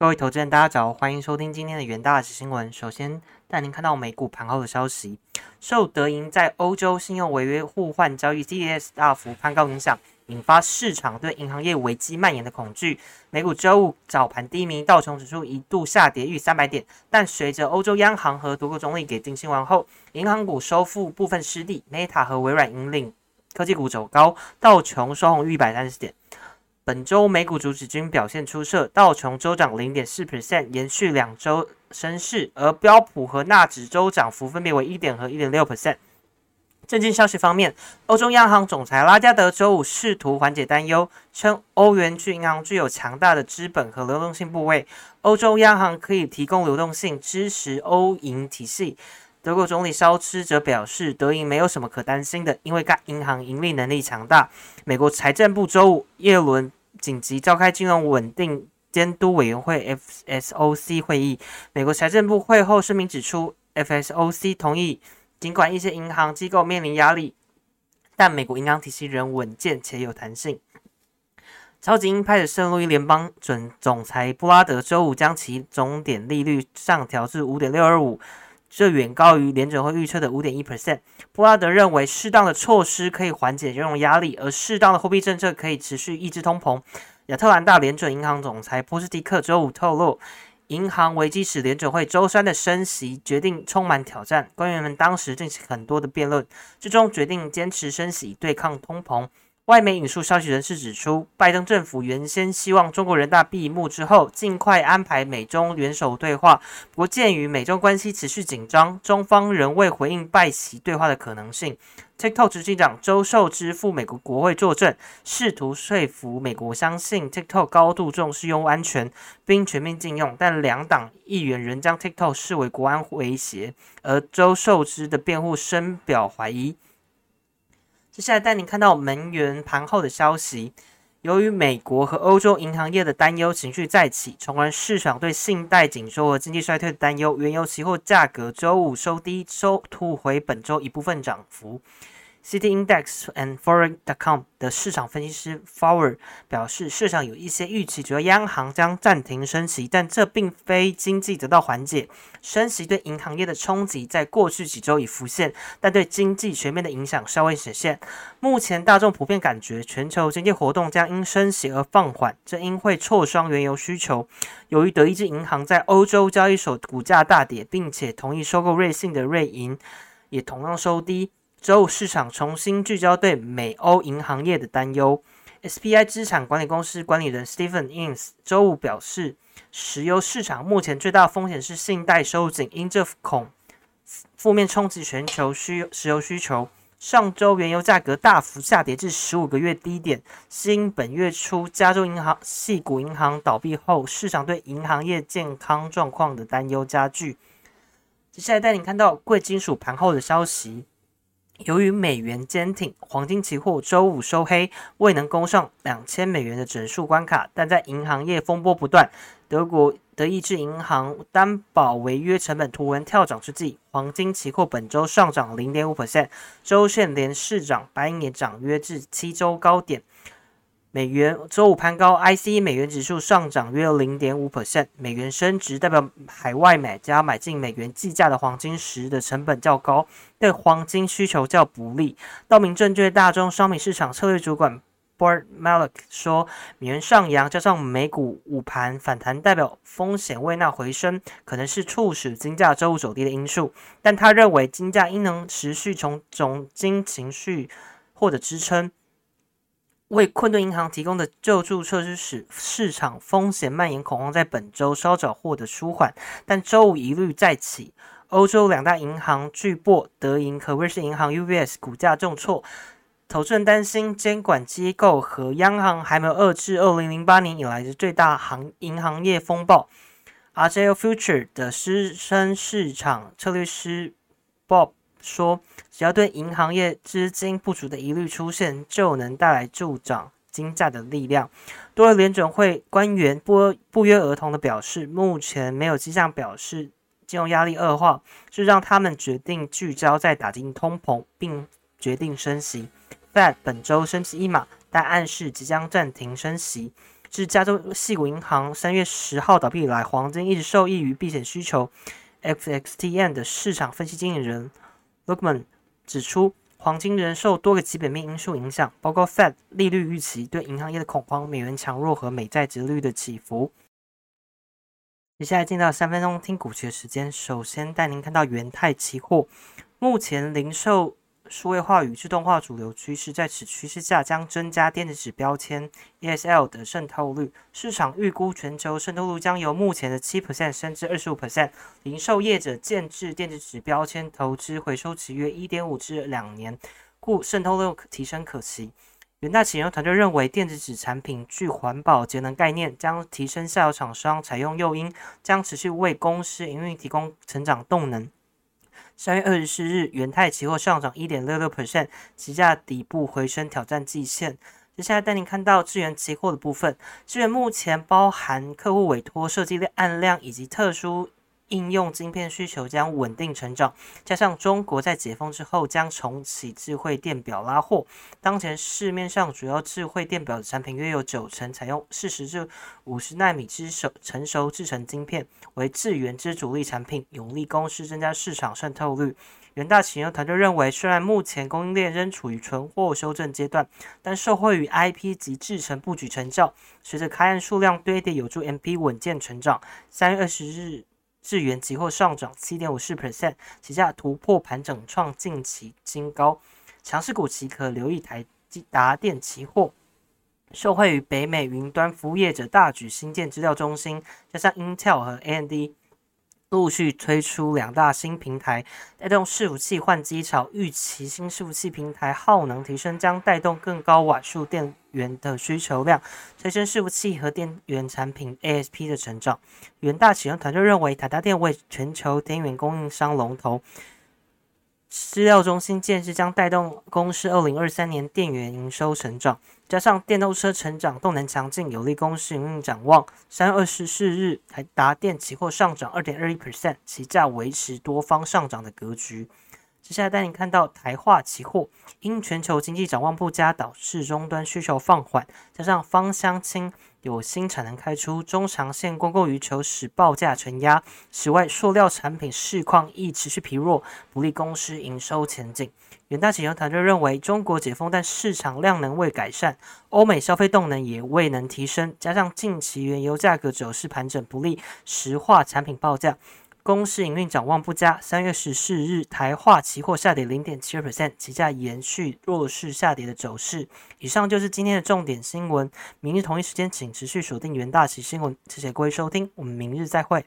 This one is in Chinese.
各位投资人大家早，欢迎收听今天的元大时新闻。首先带您看到美股盘后的消息，受德银在欧洲信用违约互换交易 CDS 大幅攀高影响，引发市场对银行业危机蔓延的恐惧。美股周五早盘低迷，道琼指数一度下跌逾300点，但随着欧洲央行和德国总理给定心丸后，银行股收复部分失地， Meta 和微软引领科技股走高，道琼收红逾130点。本周美股主指均表现出色，道琼周涨 0.4%， 延续2周升势，而标普和纳指周涨幅分别为 1% 和 1.6%。 政经消息方面，欧洲央行总裁拉加德周五试图缓解担忧，称欧元区银行具有强大的资本和流动性部位，欧洲央行可以提供流动性支持欧银体系。德国总理肖兹则表示，德银没有什么可担心的，因为该银行盈利能力强大。美国财政部周五耶伦紧急召开金融稳定监督委员会 FSOC 会议，美国财政部会后声明指出， FSOC 同意尽管一些银行机构面临压力，但美国银行体系仍稳健且有弹性。超级鹰派的圣路易联邦总裁布拉德周五将其终点利率上调至 5.625%，这远高于联准会预测的 5.1%。 布拉德认为，适当的措施可以缓解金融压力，而适当的货币政策可以持续抑制通膨。亚特兰大联准银行总裁波斯蒂克周五透露，银行危机使联准会周三的升息决定充满挑战，官员们当时进行很多的辩论，最终决定坚持升息以对抗通膨。外媒引述消息人士指出，拜登政府原先希望中国人大闭幕之后尽快安排美中元首对话，不过鉴于美中关系持续紧张，中方仍未回应拜习对话的可能性。 TikTok 执行长周受之赴美国国会作证，试图说服美国相信 TikTok 高度重视用户安全并全面禁用，但两党议员仍将 TikTok 视为国安威胁，而周受之的辩护深表怀疑。接下来带您看到能源盘后的消息，由于美国和欧洲银行业的担忧情绪再起，重燃市场对信贷紧缩和经济衰退的担忧，原油期货价格周五收低，吐回本周一部分涨幅。City Index and Forex.com 的市场分析师 Forward 表示，市场有一些预期觉得央行将暂停升息，但这并非经济得到缓解，升息对银行业的冲击在过去几周已浮现，但对经济全面的影响尚未显现。目前大众普遍感觉全球经济活动将因升息而放缓，这因会挫伤原油需求。由于德意志银行在欧洲交易所股价大跌，并且同意收购瑞信的瑞银也同样收低，周五市场重新聚焦对美欧银行业的担忧。 SPI 资产管理公司管理人 Steven Innes 周五表示，石油市场目前最大风险是信贷收紧，因这恐负面冲击全球石油需求。上周原油价格大幅下跌至15个月低点，是因本月初加州矽谷银行倒闭后，市场对银行业健康状况的担忧加剧。接下来带您看到贵金属盘后的消息，由于美元坚挺，黄金期货周五收黑，未能攻上$2000的整数关卡，但在银行业风波不断，德意志银行担保违约成本图文跳涨之际，黄金期货本周上涨 0.5%， 周线连市涨，白银也涨约至7周高点。美元周五攀高 ，ICE 美元指数上涨约 0.5%， 美元升值代表海外买家买进美元计价的黄金时的成本较高，对黄金需求较不利。道明证券大宗商品市场策略主管 Bart Malik 说，美元上扬加上美股午盘反弹，代表风险位纳回升，可能是促使金价周五走低的因素，但他认为金价应能持续从总金情绪获得支撑。为困顿银行提供的救助措施使市场风险蔓延恐慌在本周稍早获得舒缓，但周五疑虑再起。欧洲两大银行巨擘德银和瑞士银行 UBS 股价重挫，投资人担心监管机构和央行还没有遏制2008年以来的最大银行业风暴。 RJ Future 的资深市场策略师 Bob说，只要对银行业资金不足的疑虑出现，就能带来助长金价的力量。多位联准会官员不约而同地表示，目前没有迹象表示金融压力恶化，这让他们决定聚焦在打击通膨，并决定升息。Fed 本周升息1码，但暗示即将暂停升息。至加州矽谷银行3月10号倒闭以来，黄金一直受益于避险需求。FXTN 的市场分析经理人 Logan 指出，黄金仍受多个基本面因素影响，包括 Fed 利率预期对银行业的恐慌、美元强弱和美债殖利率的起伏。接下来进到3分钟听股期的时间，首先带您看到元泰期货，目前零售数位化与自动化主流趋势，在此趋势下将增加电子纸标签 E-S-L 的渗透率。市场预估全球渗透率将由目前的 7% 升至 25%。 零售业者建置电子纸标签投资回收期约 1.5 至2年，故渗透率提升可期。元大启用团队认为，电子纸产品具环保节能概念，将提升下游厂商采用诱因，将持续为公司营运提供成长动能。3月24日，元泰期货上涨 1.66%， 期价底部回升挑战季线。接下来带您看到智原期货的部分，智原目前包含客户委托设计的案量以及特殊应用晶片需求将稳定成长，加上中国在解封之后将重启智慧电表拉货，当前市面上主要智慧电表的产品约有90%采用40至50奈米成熟制程晶片，为智原之主力产品，有利公司增加市场渗透率。元大企业团队认为，虽然目前供应链仍处于存货修正阶段，但受惠于 IP 及制程布局成效，随着开案数量堆叠，有助 MP 稳健成长。3月20日，智原期货上涨 7.54%， 期价突破盘整创近期新高。强势股期可留意台达电期货，受惠于北美云端服务业者大举新建资料中心，加上 Intel 和 AMD 陆续推出两大新平台，带动伺服器换机潮。预期新伺服器平台耗能提升，将带动更高瓦数电源的需求量，推升伺服器和电源产品 ASP 的成长。元大启用团队认为，台达电为全球电源供应商龙头，资料中心建置将带动公司2023年电源营收成长，加上电动车成长动能强劲，有利公司营运展望。3月24日，台达电期货上涨 2.21%， 期价维持多方上涨的格局。接下来带您看到台化期货，因全球经济展望不佳导致终端需求放缓，加上芳香烃有新产能开出，中长线供过于求使报价承压。此外，塑料产品市况亦持续疲弱，不利公司营收前景。元大集团团队认为，中国解封但市场量能未改善，欧美消费动能也未能提升，加上近期原油价格走势盘整不利，石化产品报价。公司营运展望不佳。3月14日，台化期货下跌 0.72%， 期价延续弱势下跌的走势。以上就是今天的重点新闻，明日同一时间请持续锁定元大期新闻。谢谢各位收听，我们明日再会。